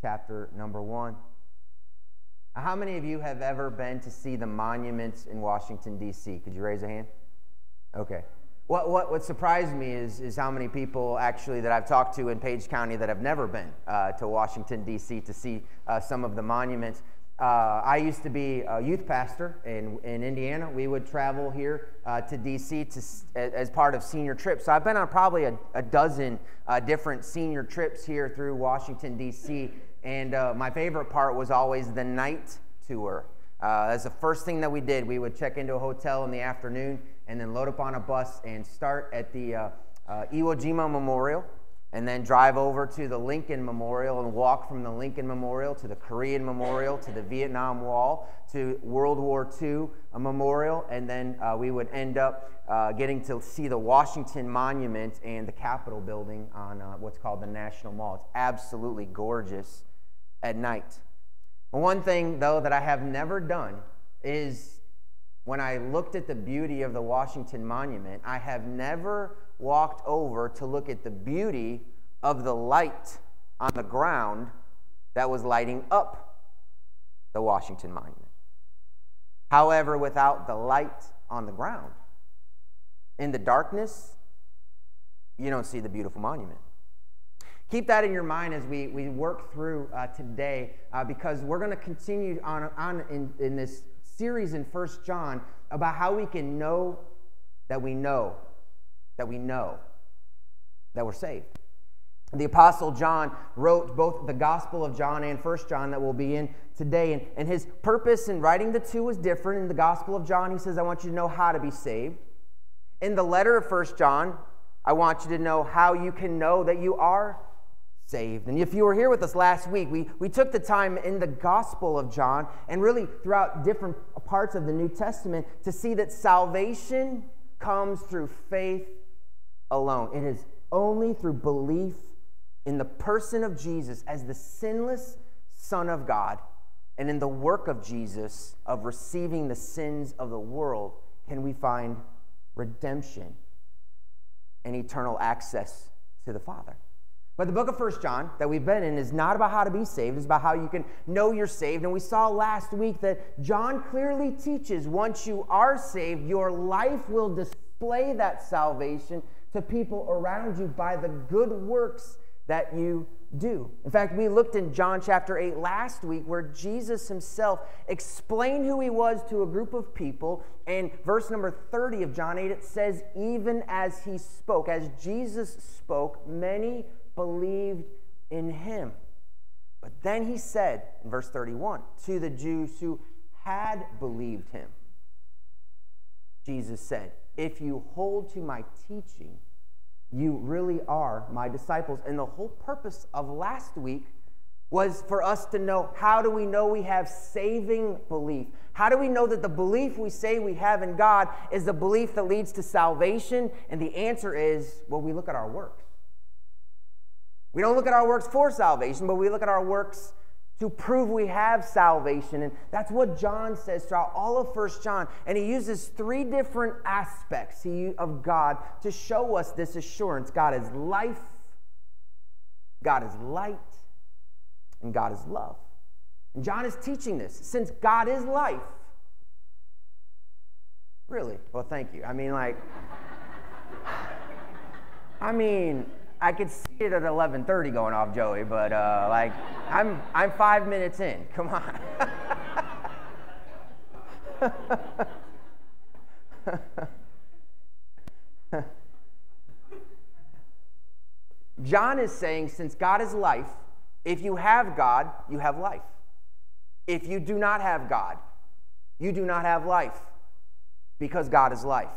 chapter number 1. How many of you have ever been to see the monuments in Washington, D.C.? Could you raise a hand? Okay. What surprised me is how many people actually that I've talked to in Page County that have never been to Washington, D.C. to see some of the monuments. I used to be a youth pastor in Indiana. We would travel here to D.C. as part of senior trips. So I've been on probably a dozen different senior trips here through Washington, D.C. And my favorite part was always the night tour. That's the first thing that we did. We would check into a hotel in the afternoon and then load up on a bus and start at the Iwo Jima Memorial and then drive over to the Lincoln Memorial and walk from the Lincoln Memorial to the Korean Memorial to the Vietnam Wall to World War II Memorial, and then we would end up getting to see the Washington Monument and the Capitol building on what's called the National Mall. It's absolutely gorgeous at night. One thing, though, that I have never done is when I looked at the beauty of the Washington Monument, I have never walked over to look at the beauty of the light on the ground that was lighting up the Washington Monument. However, without the light on the ground, in the darkness, you don't see the beautiful monument. Keep that in your mind as we work through today, because we're going to continue on in this series in First John about how we can know that we know, that we know, that we're saved. The Apostle John wrote both the Gospel of John and First John that we'll be in today, and his purpose in writing the two was different. In the Gospel of John, he says, I want you to know how to be saved. In the letter of First John, I want you to know how you can know that you are saved. And if you were here with us last week, we took the time in the Gospel of John and really throughout different parts of the New Testament to see that salvation comes through faith alone. It is only through belief in the person of Jesus as the sinless Son of God and in the work of Jesus of receiving the sins of the world can we find redemption and eternal access to the Father. But the book of 1 John that we've been in is not about how to be saved. It's about how you can know you're saved. And we saw last week that John clearly teaches once you are saved, your life will display that salvation to people around you by the good works that you do. In fact, we looked in John chapter 8 last week where Jesus himself explained who he was to a group of people. And verse number 30 of John 8, it says, even as he spoke, as Jesus spoke, many believed in him. But then he said, in verse 31, to the Jews who had believed him, Jesus said, if you hold to my teaching, you really are my disciples. And the whole purpose of last week was for us to know, how do we know we have saving belief? How do we know that the belief we say we have in God is the belief that leads to salvation? And the answer is, well, we look at our works. We don't look at our works for salvation, but we look at our works to prove we have salvation. And that's what John says throughout all of 1 John. And he uses three different aspects of God to show us this assurance. God is life, God is light, and God is love. And John is teaching this. Since God is life, really? Well, thank you. I mean, like, I could see it at 11:30 going off, Joey, but I'm 5 minutes in. Come on. John is saying, since God is life, if you have God, you have life. If you do not have God, you do not have life, because God is life.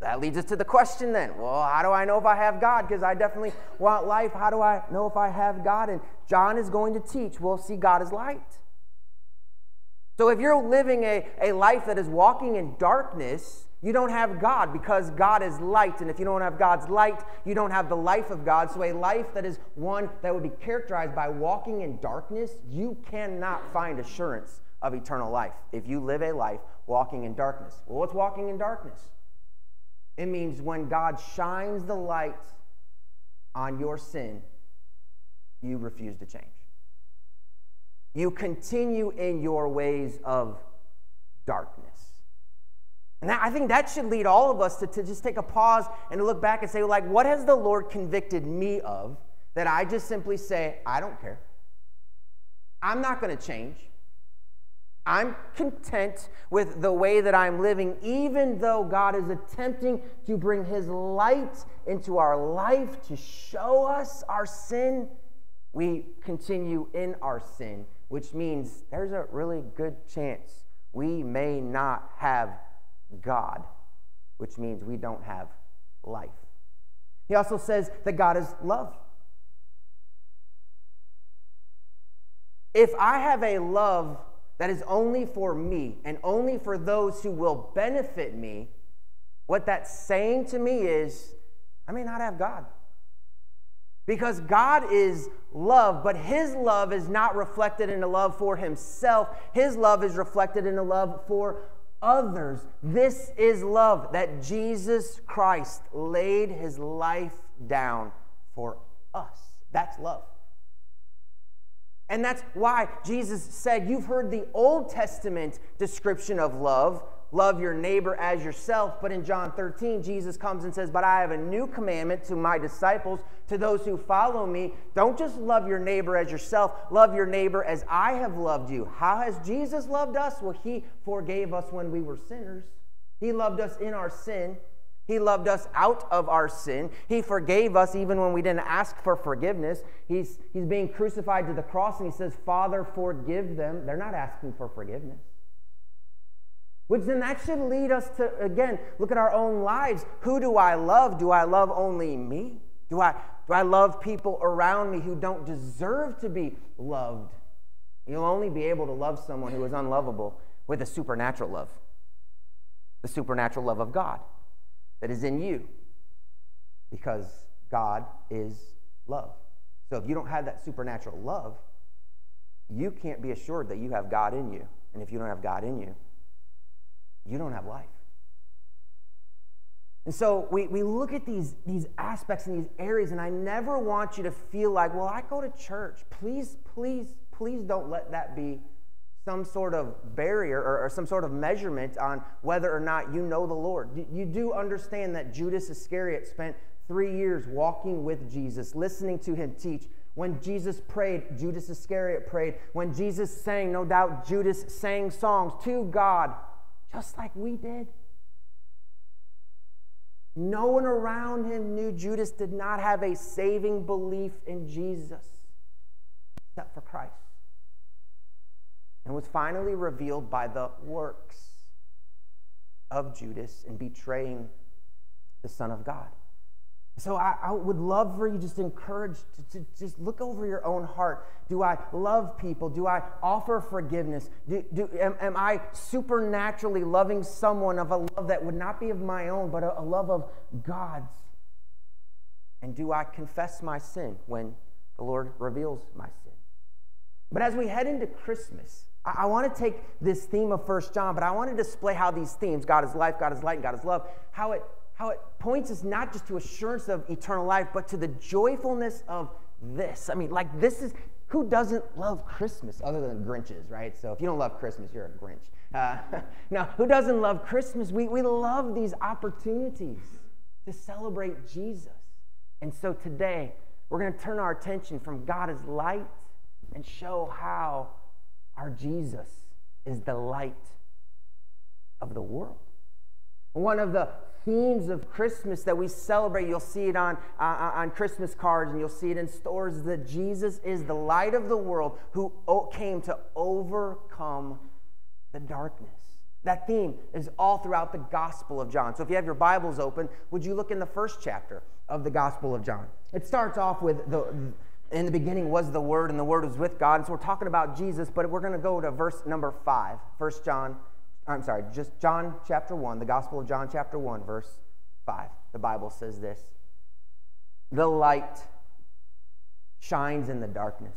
That leads us to the question then, well, how do I know if I have God? Because I definitely want life. How do I know if I have God? And John is going to teach, well, see, God is light. So if you're living a life that is walking in darkness, you don't have God, because God is light. And if you don't have God's light, you don't have the life of God. So a life that is one that would be characterized by walking in darkness, you cannot find assurance of eternal life if you live a life walking in darkness. Well, what's walking in darkness? It means when God shines the light on your sin, you refuse to change. You continue in your ways of darkness. And I think that should lead all of us to just take a pause and to look back and say, like, what has the Lord convicted me of that I just simply say, I don't care. I'm not going to change. I'm content with the way that I'm living, even though God is attempting to bring his light into our life to show us our sin. We continue in our sin, which means there's a really good chance we may not have God, which means we don't have life. He also says that God is love. If I have a love that is only for me and only for those who will benefit me, what that's saying to me is I may not have God. Because God is love, but his love is not reflected in a love for himself. His love is reflected in a love for others. This is love, that Jesus Christ laid his life down for us. That's love. And that's why Jesus said, you've heard the Old Testament description of love, love your neighbor as yourself. But in John 13, Jesus comes and says, but I have a new commandment to my disciples, to those who follow me. Don't just love your neighbor as yourself. Love your neighbor as I have loved you. How has Jesus loved us? Well, he forgave us when we were sinners. He loved us in our sin. He loved us out of our sin. He forgave us even when we didn't ask for forgiveness. He's being crucified to the cross, and he says, Father, forgive them. They're not asking for forgiveness. Which then that should lead us to, again, look at our own lives. Who do I love? Do I love only me? Do I love people around me who don't deserve to be loved? You'll only be able to love someone who is unlovable with a supernatural love. The supernatural love of God that is in you, because God is love. So if you don't have that supernatural love, you can't be assured that you have God in you. And if you don't have God in you, you don't have life. And so we look at these aspects and these areas, and I never want you to feel like, well, I go to church. Please, please, please don't let that be some sort of barrier or some sort of measurement on whether or not you know the Lord. You do understand that Judas Iscariot spent 3 years walking with Jesus, listening to him teach. When Jesus prayed, Judas Iscariot prayed. When Jesus sang, no doubt Judas sang songs to God, just like we did. No one around him knew Judas did not have a saving belief in Jesus, except for Christ. And was finally revealed by the works of Judas in betraying the Son of God. So I would love for you just encouraged to just look over your own heart. Do I love people? Do I offer forgiveness? Am I supernaturally loving someone of a love that would not be of my own, but a love of God's? And do I confess my sin when the Lord reveals my sin? But as we head into Christmas, I want to take this theme of First John, but I want to display how these themes, God is life, God is light, and God is love, how it points us not just to assurance of eternal life, but to the joyfulness of this. I mean, like, this is, who doesn't love Christmas other than Grinches, right? So if you don't love Christmas, you're a Grinch. Now, who doesn't love Christmas? We love these opportunities to celebrate Jesus. And so today, we're going to turn our attention from God is light and show how our Jesus is the light of the world. One of the themes of Christmas that we celebrate, you'll see it on Christmas cards and you'll see it in stores, is that Jesus is the light of the world who came to overcome the darkness. That theme is all throughout the Gospel of John. So if you have your Bibles open, would you look in the first chapter of the Gospel of John? It starts off with in the beginning was the Word, and the Word was with God. And so we're talking about Jesus, but we're going to go to verse number 5. Just John chapter 1, the Gospel of John chapter 1, verse 5. The Bible says this: the light shines in the darkness,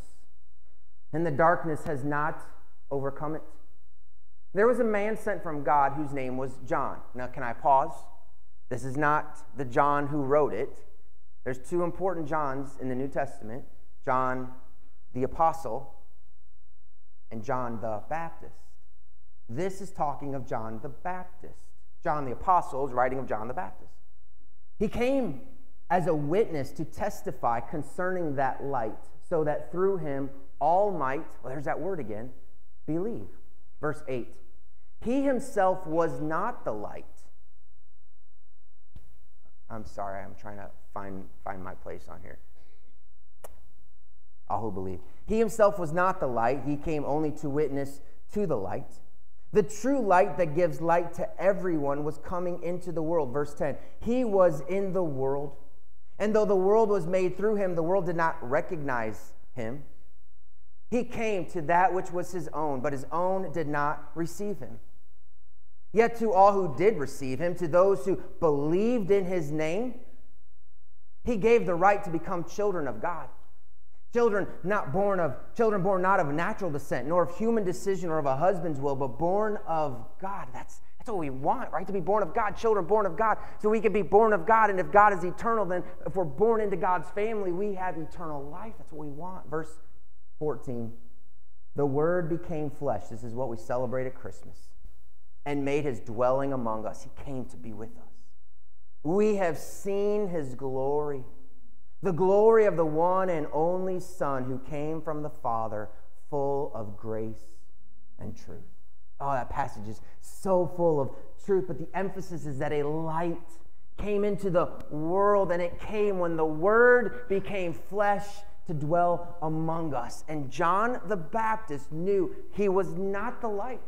and the darkness has not overcome it. There was a man sent from God whose name was John. Now, can I pause? This is not the John who wrote it. There's two important Johns in the New Testament. John the Apostle, and John the Baptist. This is talking of John the Baptist. John the Apostle is writing of John the Baptist. He came as a witness to testify concerning that light, so that through him all might, well, there's that word again, believe. Verse 8, he himself was not the light. I'm sorry, I'm trying to find my place on here. All who believe. He himself was not the light. He came only to witness to the light. The true light that gives light to everyone was coming into the world. Verse 10, he was in the world, and though the world was made through him, the world did not recognize him. He came to that which was his own, but his own did not receive him. Yet to all who did receive him, to those who believed in his name, he gave the right to become children of God. Children born not of natural descent, nor of human decision or of a husband's will, but born of God. That's what we want, right? To be born of God, children born of God. So we can be born of God, and if God is eternal, then if we're born into God's family, we have eternal life. That's what we want. Verse 14, the Word became flesh. This is what we celebrate at Christmas, and made his dwelling among us. He came to be with us. We have seen his glory, the glory of the one and only Son who came from the Father, full of grace and truth. Oh, that passage is so full of truth, but the emphasis is that a light came into the world, and it came when the Word became flesh to dwell among us. And John the Baptist knew he was not the light,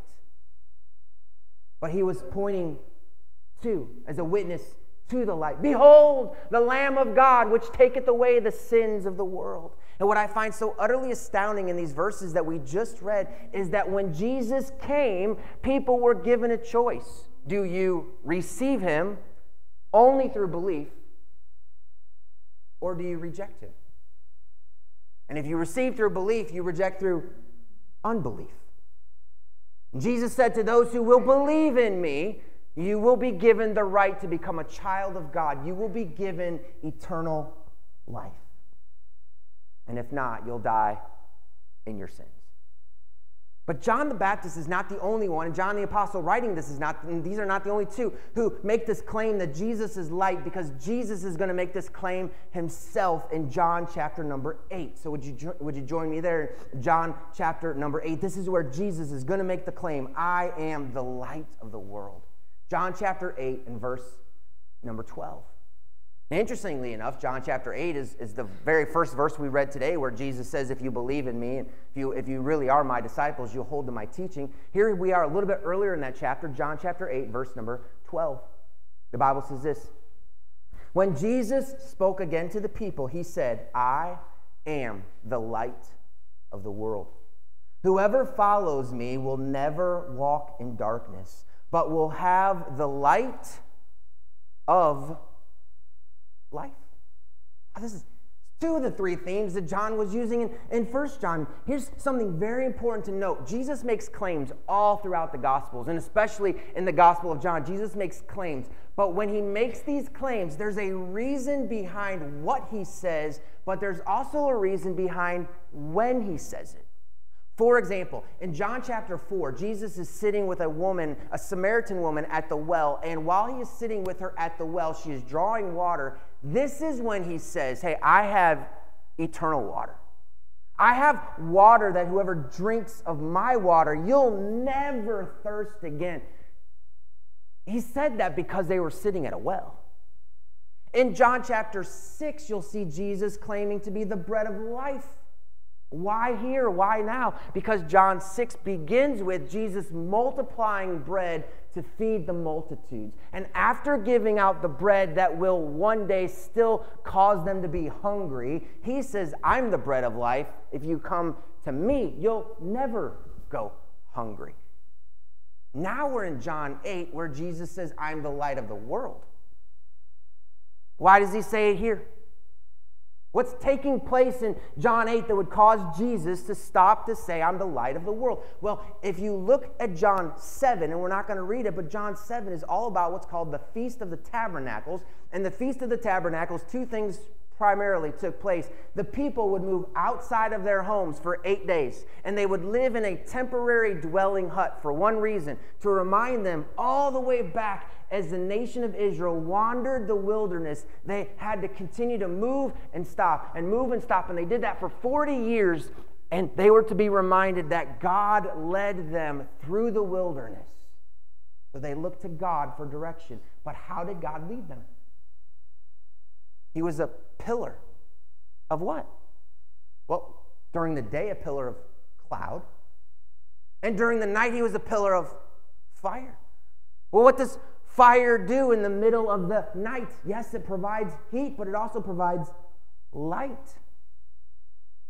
but he was pointing to, as a witness to the light. Behold, the Lamb of God, which taketh away the sins of the world. And what I find so utterly astounding in these verses that we just read is that when Jesus came, people were given a choice. Do you receive him only through belief, or do you reject him? And if you receive through belief, you reject through unbelief. Jesus said to those who will believe in me, you will be given the right to become a child of God. You will be given eternal life. And if not, you'll die in your sins. But John the Baptist is not the only one, and John the Apostle writing this is not, and these are not the only two who make this claim that Jesus is light, because Jesus is going to make this claim himself in John chapter number 8. So would you join me there in John chapter number 8? This is where Jesus is going to make the claim, I am the light of the world. John chapter 8 and verse number 12. Now, interestingly enough, John chapter 8 is the very first verse we read today, where Jesus says, if you believe in me, and if you really are my disciples, you'll hold to my teaching. Here we are a little bit earlier in that chapter, John chapter 8, verse number 12. The Bible says this, when Jesus spoke again to the people, he said, I am the light of the world. Whoever follows me will never walk in darkness, but will have the light of life. This is two of the three themes that John was using in First John. Here's something very important to note. Jesus makes claims all throughout the Gospels, and especially in the Gospel of John. Jesus makes claims, but when he makes these claims, there's a reason behind what he says, but there's also a reason behind when he says it. For example, in John chapter 4, Jesus is sitting with a woman, a Samaritan woman, at the well, and while he is sitting with her at the well, she is drawing water. This is when he says, hey, I have eternal water. I have water that whoever drinks of my water, you'll never thirst again. He said that because they were sitting at a well. In John chapter 6, you'll see Jesus claiming to be the bread of life. Why here? Why now? Because John 6 begins with Jesus multiplying bread to feed the multitudes. And after giving out the bread that will one day still cause them to be hungry, he says, I'm the bread of life. If you come to me, you'll never go hungry. Now we're in John 8, where Jesus says, I'm the light of the world. Why does he say it here? What's taking place in John 8 that would cause Jesus to stop to say, I'm the light of the world? Well, if you look at John 7, and we're not going to read it, but John 7 is all about what's called the Feast of the Tabernacles. And the Feast of the Tabernacles, two things primarily took place, the people would move outside of their homes for 8 days, and they would live in a temporary dwelling hut for one reason, to remind them all the way back as the nation of Israel wandered the wilderness, they had to continue to move and stop and move and stop, and they did that for 40 years, and they were to be reminded that God led them through the wilderness. So they looked to God for direction. But how did God lead them? He was a pillar of what? Well, during the day, a pillar of cloud. And during the night, he was a pillar of fire. Well, what does fire do in the middle of the night? Yes, it provides heat, but it also provides light.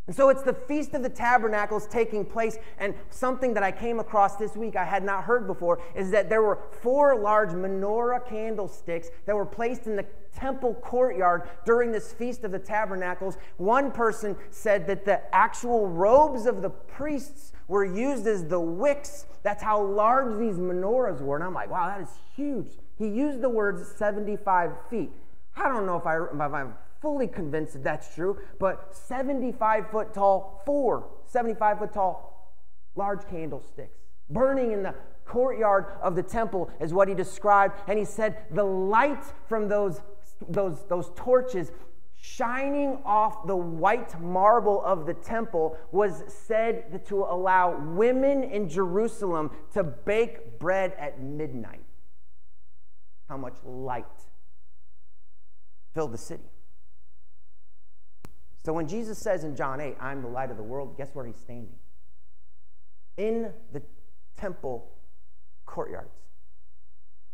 And so it's the Feast of the Tabernacles taking place, and something that I came across this week I had not heard before is that there were 4 large menorah candlesticks that were placed in the temple courtyard during this Feast of the Tabernacles. One person said that the actual robes of the priests were used as the wicks. That's how large these menorahs were. And I'm like, wow, that is huge. He used the words 75 feet. I don't know if I'm fully convinced that that's true, but 75 foot tall large candlesticks burning in the courtyard of the temple is what he described. And he said the light from those torches shining off the white marble of the temple was said to allow women in Jerusalem to bake bread at midnight. How much light filled the city. So when Jesus says in John 8, "I'm the light of the world," guess where he's standing? In the temple courtyards,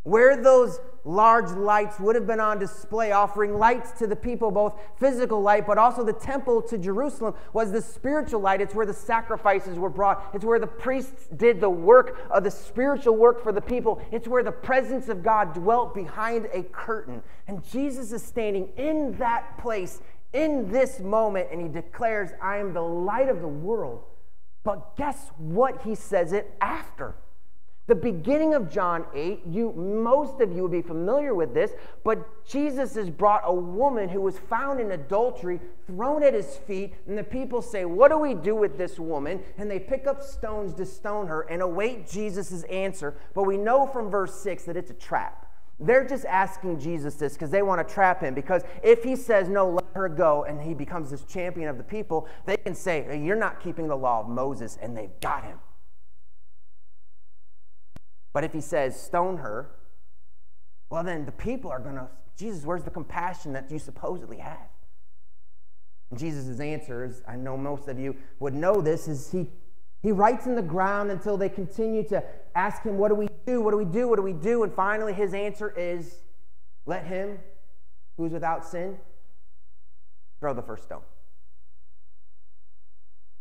where those large lights would have been on display, offering lights to the people, both physical light, but also the temple to Jerusalem was the spiritual light. It's where the sacrifices were brought. It's where the priests did the work of the spiritual work for the people. It's where the presence of God dwelt behind a curtain. And Jesus is standing in that place, in this moment, and he declares, "I am the light of the world." But guess what he says it after? The beginning of John 8, most of you will be familiar with this, but Jesus has brought a woman who was found in adultery, thrown at his feet, and the people say, "What do we do with this woman?" And they pick up stones to stone her and await Jesus' answer. But we know from verse 6 that it's a trap. They're just asking Jesus this because they want to trap him, because if he says, "No, let her go," and he becomes this champion of the people, they can say, "You're not keeping the law of Moses," and they've got him. But if he says, "Stone her," well, then the people are going to, "Jesus, where's the compassion that you supposedly have?" And Jesus' answer is, I know most of you would know this, is he writes in the ground until they continue to ask him, "What do we do? What do we do? What do we do?" And finally his answer is, "Let him who is without sin throw the first stone,"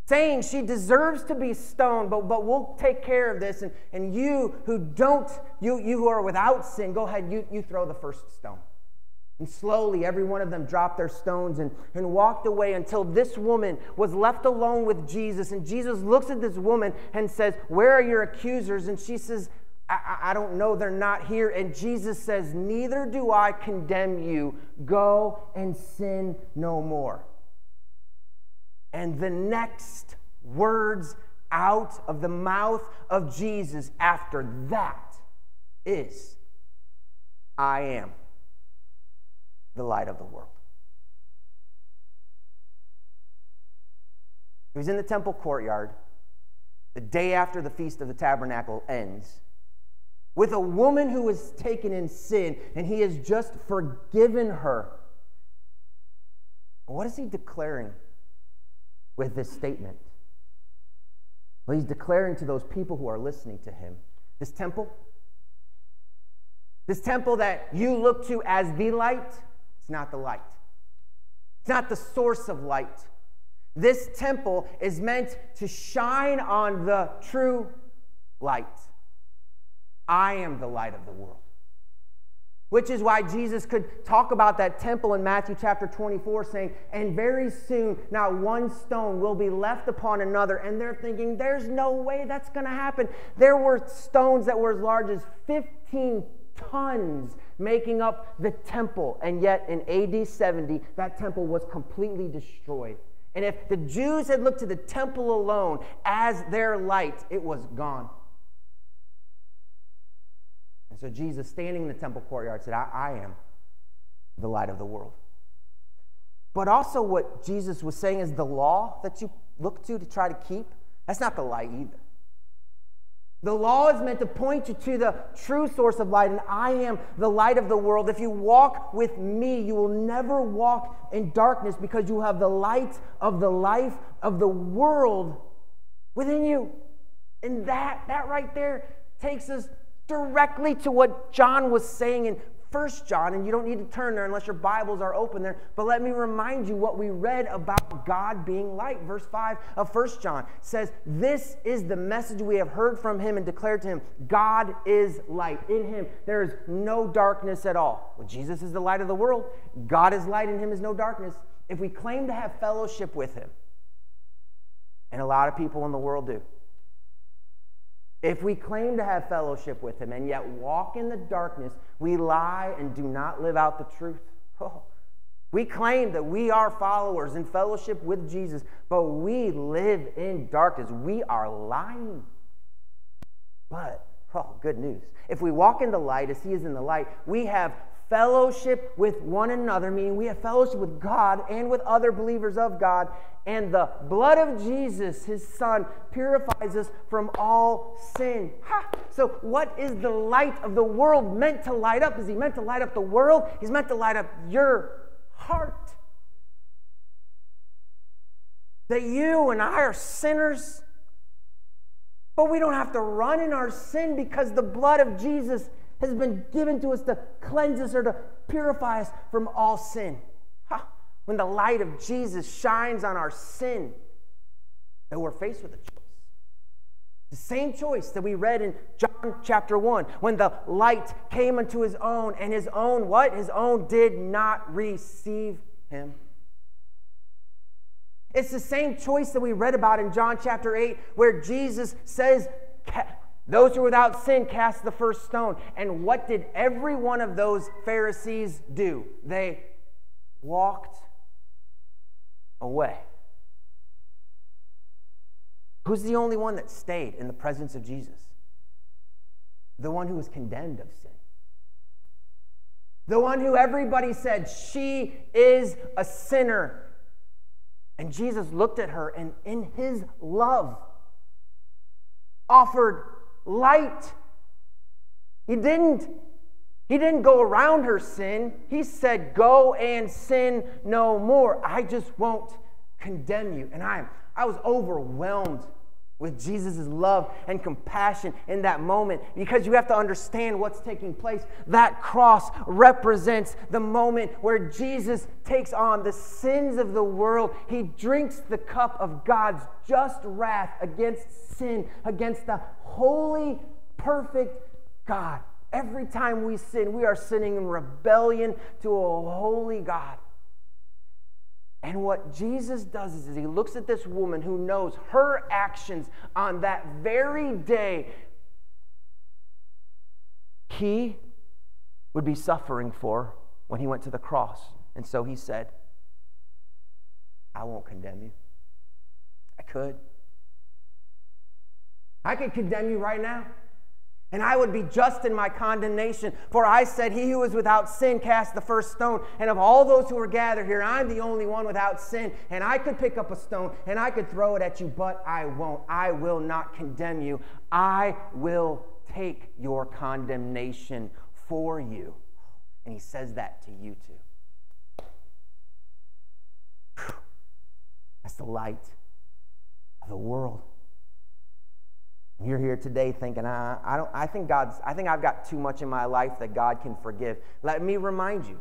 saying she deserves to be stoned, but we'll take care of this, and you who are without sin, go ahead, you throw the first stone. And slowly every one of them dropped their stones and walked away until this woman was left alone with Jesus. And Jesus looks at this woman and says, "Where are your accusers?" And she says, I don't know, they're not here. And Jesus says, "Neither do I condemn you. Go and sin no more." And the next words out of the mouth of Jesus after that is, "I am the light of the world." He was in the temple courtyard the day after the Feast of the Tabernacle ends with a woman who was taken in sin, and he has just forgiven her. What is he declaring with this statement? Well, he's declaring to those people who are listening to him, this temple that you look to as the light, it's not the light. It's not the source of light. This temple is meant to shine on the true light. "I am the light of the world." Which is why Jesus could talk about that temple in Matthew chapter 24 saying, "And very soon, not one stone will be left upon another." And they're thinking, there's no way that's going to happen. There were stones that were as large as 15 tons making up the temple. And yet in AD 70, that temple was completely destroyed. And if the Jews had looked to the temple alone as their light, it was gone. And so Jesus, standing in the temple courtyard, said, I am the light of the world. But also what Jesus was saying is the law that you look to try to keep, that's not the light either. The law is meant to point you to the true source of light, and I am the light of the world. If you walk with me, you will never walk in darkness because you have the light of the life of the world within you. And that right there takes us directly to what John was saying in First John, and you don't need to turn there unless your Bibles are open there, but let me remind you what we read about God being light. Verse 5 of 1 John says, this is the message we have heard from him and declared to him, God is light. In him there is no darkness at all. Well, Jesus is the light of the world. God is light, in him is no darkness. If we claim to have fellowship with him, and a lot of people in the world do, if we claim to have fellowship with him and yet walk in the darkness, we lie and do not live out the truth. Oh, we claim that we are followers in fellowship with Jesus, but we live in darkness. We are lying. But, oh, good news. If we walk in the light as he is in the light, we have fellowship with one another, meaning we have fellowship with God and with other believers of God. And the blood of Jesus, his son, purifies us from all sin. Ha! So what is the light of the world meant to light up? Is he meant to light up the world? He's meant to light up your heart. That you and I are sinners, but we don't have to run in our sin because the blood of Jesus has been given to us to cleanse us or to purify us from all sin. Ha! When the light of Jesus shines on our sin, then we're faced with a choice. The same choice that we read in John chapter 1, when the light came unto his own, and his own what? His own did not receive him. It's the same choice that we read about in John chapter 8, where Jesus says, those who are without sin cast the first stone. And what did every one of those Pharisees do? They walked away. Who's the only one that stayed in the presence of Jesus? The one who was condemned of sin. The one who everybody said, she is a sinner. And Jesus looked at her and in his love offered light. He didn't go around her sin. He said, go and sin no more. I just won't condemn you. And I was overwhelmed with Jesus' love and compassion in that moment, because you have to understand what's taking place. That cross represents the moment where Jesus takes on the sins of the world. He drinks the cup of God's just wrath against sin, against the holy, perfect God. Every time we sin, we are sinning in rebellion to a holy God. And what Jesus does is he looks at this woman who knows her actions on that very day. He would be suffering for when he went to the cross. And so he said, I won't condemn you. I could condemn you right now. And I would be just in my condemnation. For I said, he who is without sin cast the first stone. And of all those who are gathered here, I'm the only one without sin. And I could pick up a stone and I could throw it at you, but I won't. I will not condemn you. I will take your condemnation for you. And he says that to you too. Whew. That's the light of the world. You're here today thinking, I think I've got too much in my life that God can forgive. Let me remind you,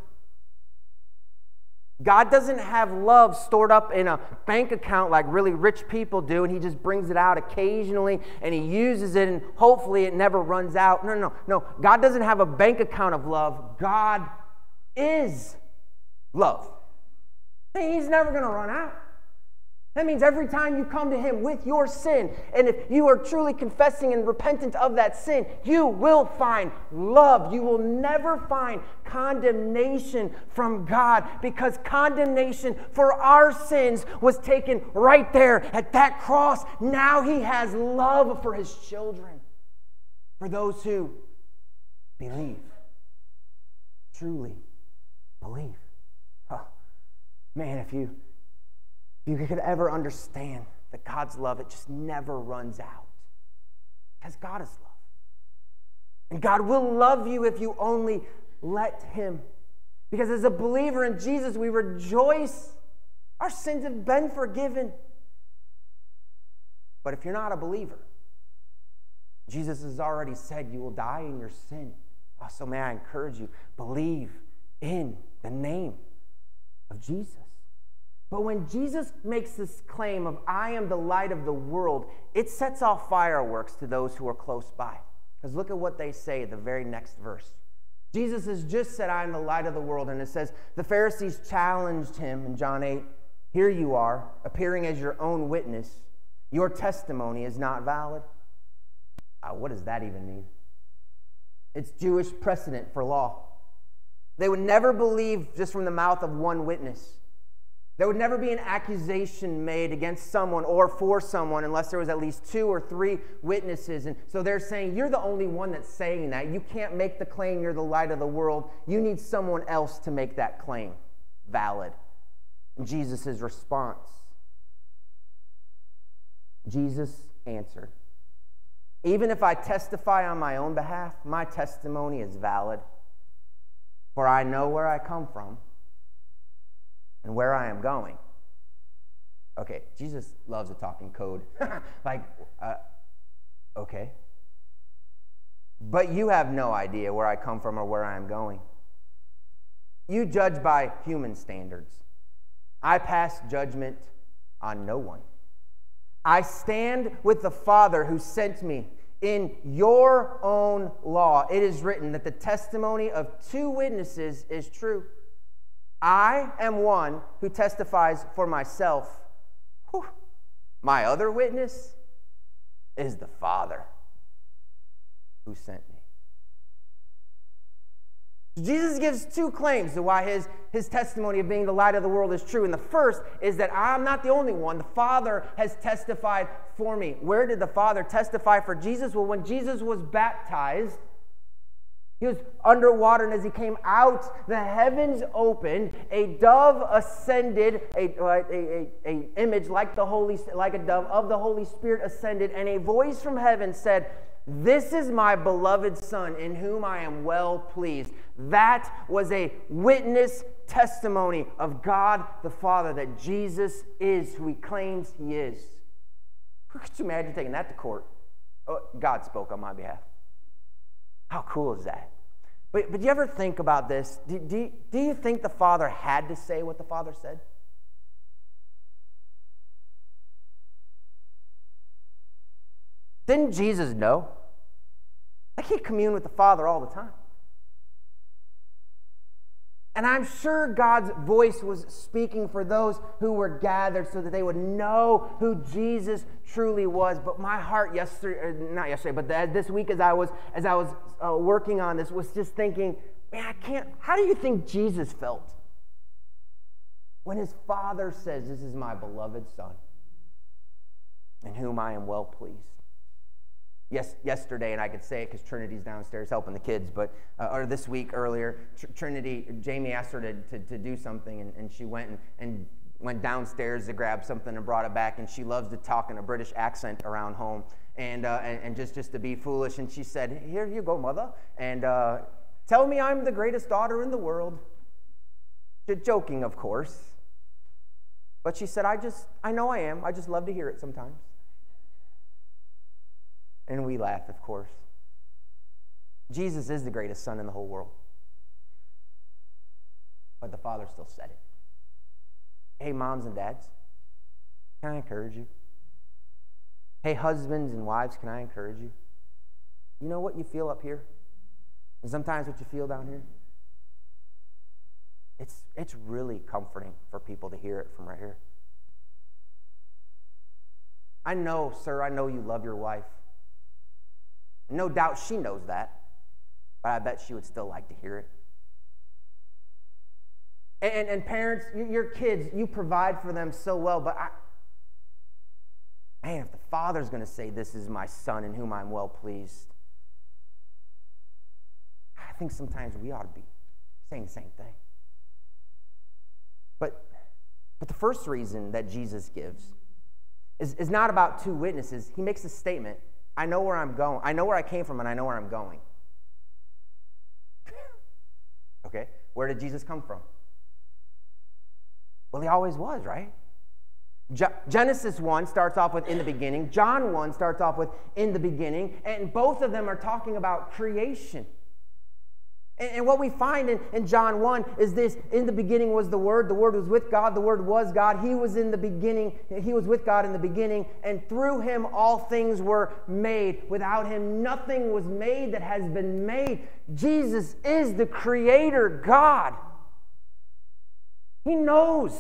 God doesn't have love stored up in a bank account like really rich people do, and he just brings it out occasionally, and he uses it, and hopefully it never runs out. No. God doesn't have a bank account of love. God is love. He's never going to run out. That means every time you come to him with your sin, and if you are truly confessing and repentant of that sin, you will find love. You will never find condemnation from God, because condemnation for our sins was taken right there at that cross. Now he has love for his children, for those who believe, truly believe. Oh, man, if you could ever understand that God's love, it just never runs out. Because God is love. And God will love you if you only let him. Because as a believer in Jesus, we rejoice. Our sins have been forgiven. But if you're not a believer, Jesus has already said you will die in your sin. So may I encourage you, believe in the name of Jesus. But when Jesus makes this claim of, I am the light of the world, it sets off fireworks to those who are close by. Because look at what they say in the very next verse. Jesus has just said, I am the light of the world. And it says, the Pharisees challenged him in John 8, here you are, appearing as your own witness. Your testimony is not valid. What does that even mean? It's Jewish precedent for law. They would never believe just from the mouth of one witness. There would never be an accusation made against someone or for someone unless there was at least 2 or 3 witnesses. And so they're saying, you're the only one that's saying that. You can't make the claim you're the light of the world. You need someone else to make that claim valid. And Jesus' response. Jesus answered, even if I testify on my own behalf, my testimony is valid. For I know where I come from and where I am going. Okay, Jesus loves a talking code. Okay. But you have no idea where I come from or where I am going. You judge by human standards. I pass judgment on no one. I stand with the Father who sent me. In your own law, it is written that the testimony of 2 witnesses is true. I am one who testifies for myself. Whew. My other witness is the Father who sent me. Jesus gives 2 claims to why his testimony of being the light of the world is true. And the first is that I'm not the only one. The Father has testified for me. Where did the Father testify for Jesus? Well, when Jesus was baptized, he was underwater, and as he came out, the heavens opened, a dove ascended, an image like a dove of the Holy Spirit ascended, and a voice from heaven said, this is my beloved Son, in whom I am well pleased. That was a witness testimony of God the Father, that Jesus is who he claims he is. Could you imagine taking that to court? Oh, God spoke on my behalf. How cool is that? But do you ever think about this? Do you think the Father had to say what the Father said? Didn't Jesus know? Like, he communed with the Father all the time. And I'm sure God's voice was speaking for those who were gathered so that they would know who Jesus truly was. But my heart this week as I was working on this, was just thinking, man, how do you think Jesus felt when his Father says, this is my beloved Son, in whom I am well pleased? Yes, yesterday, and I could say it because Trinity's downstairs helping the kids, but or this week earlier, Trinity, Jamie asked her to do something, and she went and went downstairs to grab something and brought it back, and she loves to talk in a British accent around home, and just to be foolish, and she said, here you go, mother, and tell me I'm the greatest daughter in the world. Joking, of course, but she said, I know I am, I just love to hear it sometimes. And we laughed, of course. Jesus is the greatest Son in the whole world. But the Father still said it. Hey, moms and dads, can I encourage you? Hey, husbands and wives, can I encourage you? You know what you feel up here? And sometimes what you feel down here? It's really comforting for people to hear it from right here. I know, sir, I know you love your wife. No doubt she knows that, but I bet she would still like to hear it. And parents, your kids, you provide for them so well, but man, if the Father's going to say, this is my son in whom I'm well pleased, I think sometimes we ought to be saying the same thing. But the first reason that Jesus gives is not about two witnesses. He makes a statement, I know where I'm going. I know where I came from, and I know where I'm going. Okay, where did Jesus come from? Well, he always was, right? Genesis 1 starts off with in the beginning. John 1 starts off with in the beginning. And both of them are talking about creation. And what we find in John 1 is this: in the beginning was the Word was with God, the Word was God, He was in the beginning, He was with God in the beginning, and through Him all things were made. Without Him nothing was made that has been made. Jesus is the Creator God. He knows.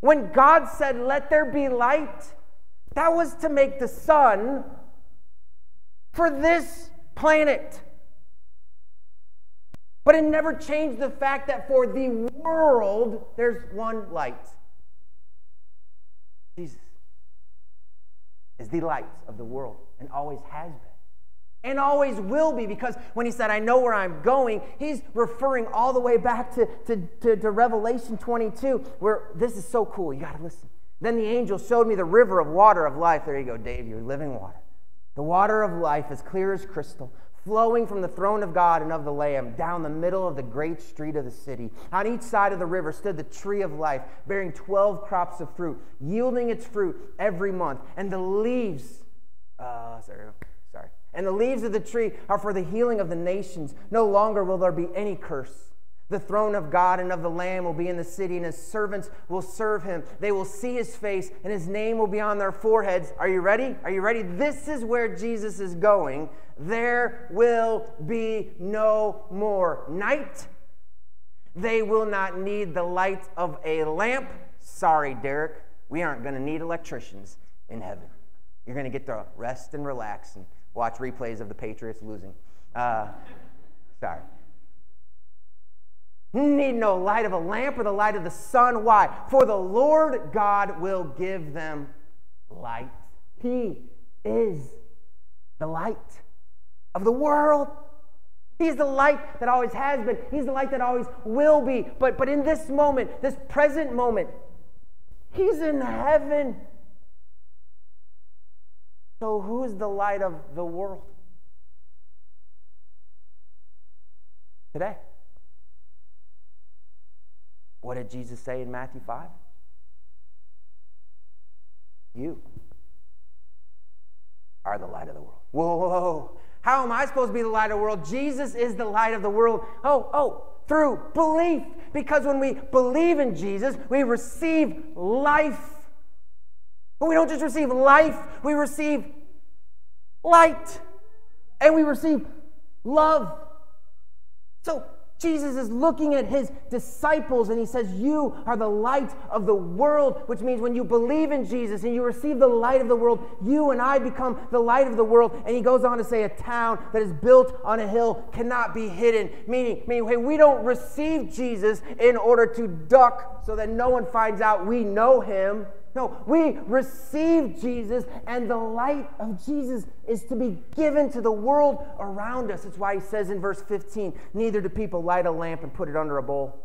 When God said, let there be light, that was to make the sun for this planet. But it never changed the fact that for the world, there's one light. Jesus is the light of the world and always has been and always will be, because when he said, I know where I'm going, he's referring all the way back to Revelation 22, where this is so cool. You got to listen. Then the angel showed me the river of water of life. There you go, Dave, your living water. The water of life is clear as crystal, flowing from the throne of God and of the Lamb down the middle of the great street of the city. On each side of the river stood the tree of life, bearing 12 crops of fruit, yielding its fruit every month. And the leaves, and the leaves of the tree are for the healing of the nations. No longer will there be any curse. The throne of God and of the Lamb will be in the city, and his servants will serve him. They will see his face, and his name will be on their foreheads. Are you ready? Are you ready? This is where Jesus is going. There will be no more night. They will not need the light of a lamp. Sorry, Derek, we aren't going to need electricians in heaven. You're going to get to rest and relax and watch replays of the Patriots losing. Sorry. You need no light of a lamp or the light of the sun. Why? For the Lord God will give them light. He is the light of the world. He's the light that always has been. He's the light that always will be. But in this moment, this present moment, he's in heaven. So who's the light of the world? Today. What did Jesus say in Matthew 5? You are the light of the world. Whoa. How am I supposed to be the light of the world? Jesus is the light of the world. Through belief. Because when we believe in Jesus, we receive life. But we don't just receive life, we receive light. And we receive love. So Jesus is looking at his disciples and he says, you are the light of the world, which means when you believe in Jesus and you receive the light of the world, you and I become the light of the world. And he goes on to say, a town that is built on a hill cannot be hidden. Meaning, we don't receive Jesus in order to duck so that no one finds out we know him. No, we receive Jesus, and the light of Jesus is to be given to the world around us. That's why he says in verse 15, neither do people light a lamp and put it under a bowl.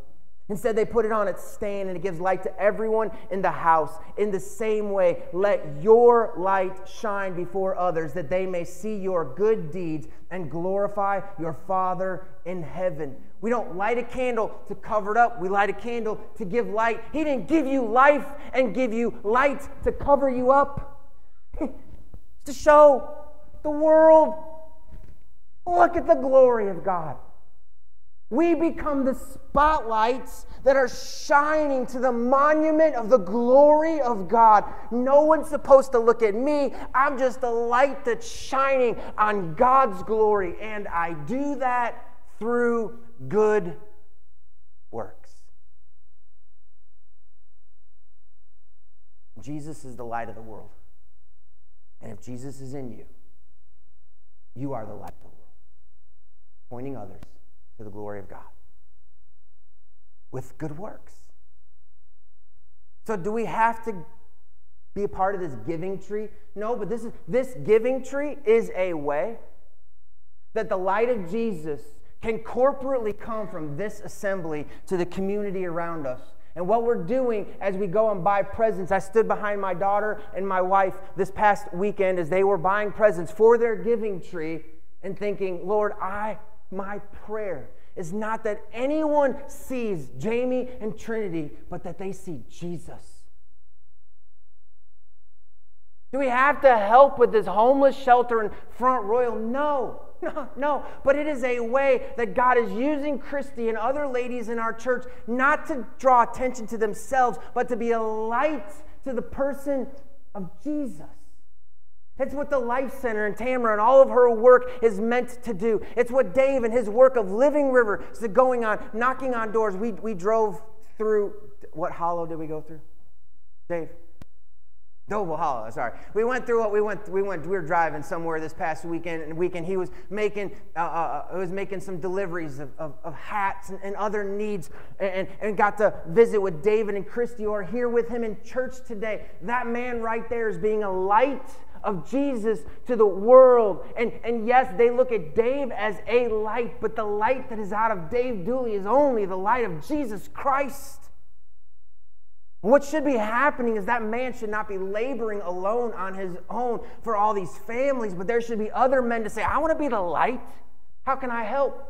Instead, they put it on its stand, and it gives light to everyone in the house. In the same way, let your light shine before others, that they may see your good deeds and glorify your Father in heaven. We don't light a candle to cover it up. We light a candle to give light. He didn't give you life and give you light to cover you up. To show the world, look at the glory of God. We become the spotlights that are shining to the monument of the glory of God. No one's supposed to look at me. I'm just a light that's shining on God's glory. And I do that through good works. Jesus is the light of the world. Jesus is in you, you are the light of the world, pointing others to the glory of God with good works. So do we have to be a part of this giving tree? No, but this giving tree is a way that the light of Jesus can corporately come from this assembly to the community around us. And what we're doing as we go and buy presents, I stood behind my daughter and my wife this past weekend as they were buying presents for their giving tree and thinking, Lord, my prayer is not that anyone sees Jamie and Trinity, but that they see Jesus. Do we have to help with this homeless shelter in Front Royal? No. But it is a way that God is using Christy and other ladies in our church not to draw attention to themselves, but to be a light to the person of Jesus. That's what the Life Center and Tamara and all of her work is meant to do. It's what Dave and his work of Living River is going on, knocking on doors. We drove through, what hollow did we go through? Dave? Dovahala, sorry. We went through what we were driving somewhere this past weekend. He was making some deliveries of hats and other needs and got to visit with David and Christy, or here with him in church today. That man right there is being a light of Jesus to the world. And yes, they look at Dave as a light, but the light that is out of Dave Dooley is only the light of Jesus Christ. What should be happening is that man should not be laboring alone on his own for all these families, but there should be other men to say, I want to be the light. How can I help?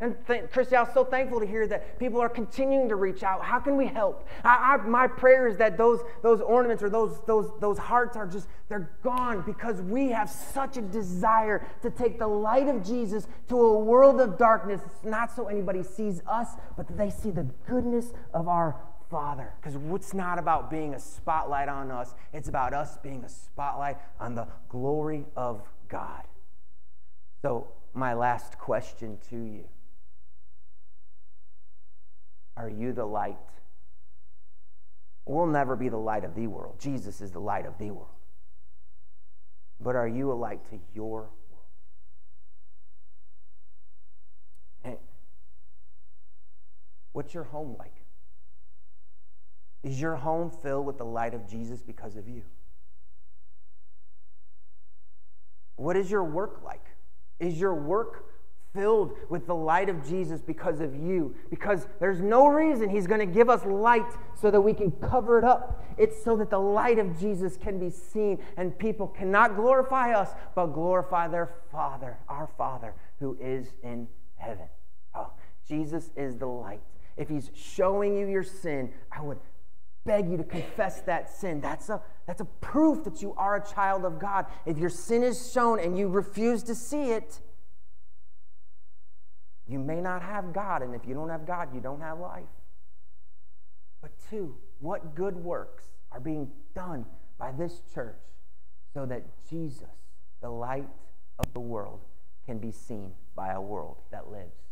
And Christy, I was so thankful to hear that people are continuing to reach out. How can we help? My prayer is that those ornaments or those hearts are just, they're gone, because we have such a desire to take the light of Jesus to a world of darkness. It's not so anybody sees us, but that they see the goodness of our Father, because it's not about being a spotlight on us. It's about us being a spotlight on the glory of God. So my last question to you. Are you the light? We'll never be the light of the world. Jesus is the light of the world. But are you a light to your world? And what's your home like? Is your home filled with the light of Jesus because of you? What is your work like? Is your work filled with the light of Jesus because of you? Because there's no reason he's going to give us light so that we can cover it up. It's so that the light of Jesus can be seen and people cannot glorify us, but glorify their Father, our Father who is in heaven. Oh, Jesus is the light. If he's showing you your sin, I would beg you to confess that sin. That's a proof that you are a child of God. If your sin is shown and you refuse to see it, you may not have God. And if you don't have God, you don't have life. But two, what good works are being done by this church so that Jesus, the light of the world, can be seen by a world that lives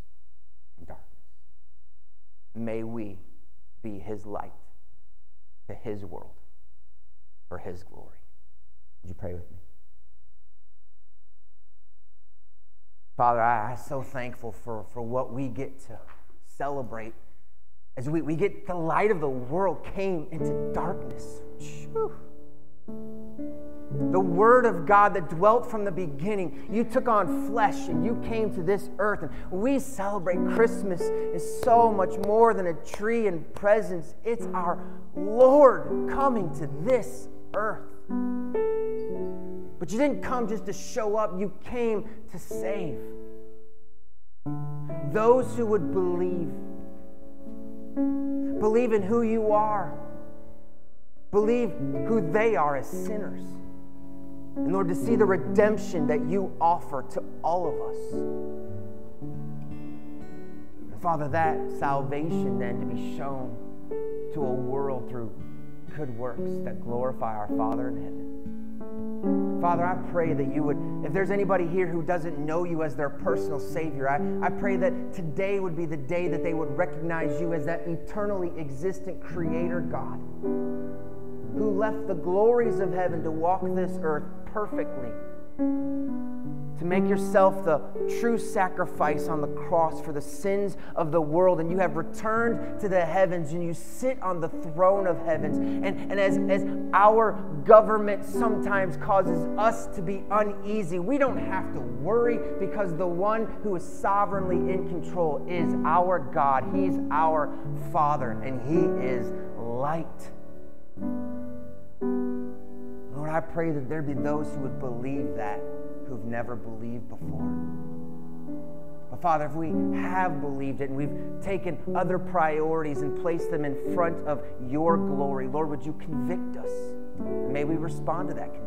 in darkness? May we be his light to his world for his glory. Would you pray with me? Father, I'm so thankful for what we get to celebrate as we get the light of the world came into darkness. Whew. The Word of God that dwelt from the beginning, you took on flesh and you came to this earth. And we celebrate Christmas is so much more than a tree and presents. It's our Lord coming to this earth. But you didn't come just to show up. You came to save those who would believe in who you are, believe who they are as sinners. And Lord, to see the redemption that you offer to all of us. Father, that salvation then to be shown to a world through good works that glorify our Father in heaven. Father, I pray that you would, if there's anybody here who doesn't know you as their personal Savior, I pray that today would be the day that they would recognize you as that eternally existent Creator God, who left the glories of heaven to walk this earth perfectly, to make yourself the true sacrifice on the cross for the sins of the world, and you have returned to the heavens, and you sit on the throne of heavens. And as our government sometimes causes us to be uneasy, we don't have to worry, because the one who is sovereignly in control is our God. He's our Father, and He is light. Lord, I pray that there be those who would believe that, who've never believed before. But Father, if we have believed it and we've taken other priorities and placed them in front of your glory, Lord, would you convict us? And may we respond to that conviction.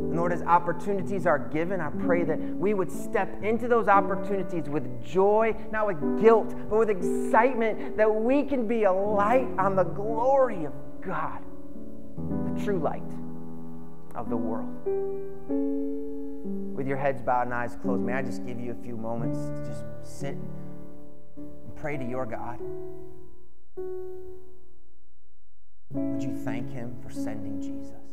And Lord, as opportunities are given, I pray that we would step into those opportunities with joy, not with guilt, but with excitement, that we can be a light on the glory of God, the true light of the world. With your heads bowed and eyes closed, may I just give you a few moments to just sit and pray to your God? Would you thank Him for sending Jesus?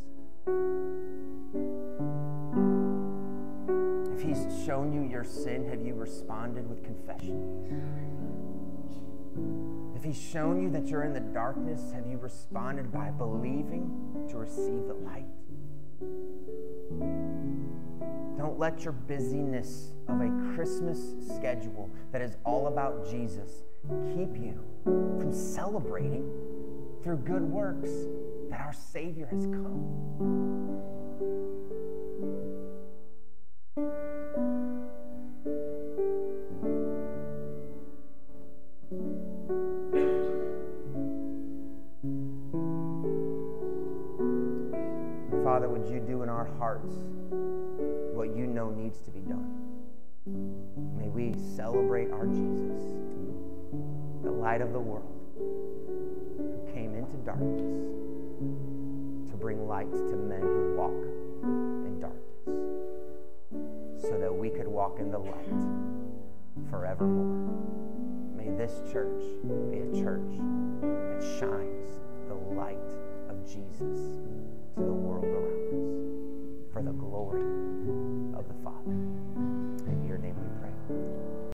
If He's shown you your sin, have you responded with confession? If He's shown you that you're in the darkness, have you responded by believing to receive the light? Don't let your busyness of a Christmas schedule that is all about Jesus keep you from celebrating through good works that our Savior has come. Father, would you do in our hearts what you know needs to be done? May we celebrate our Jesus, the light of the world, who came into darkness to bring light to men who walk in darkness, so that we could walk in the light forevermore. May this church be a church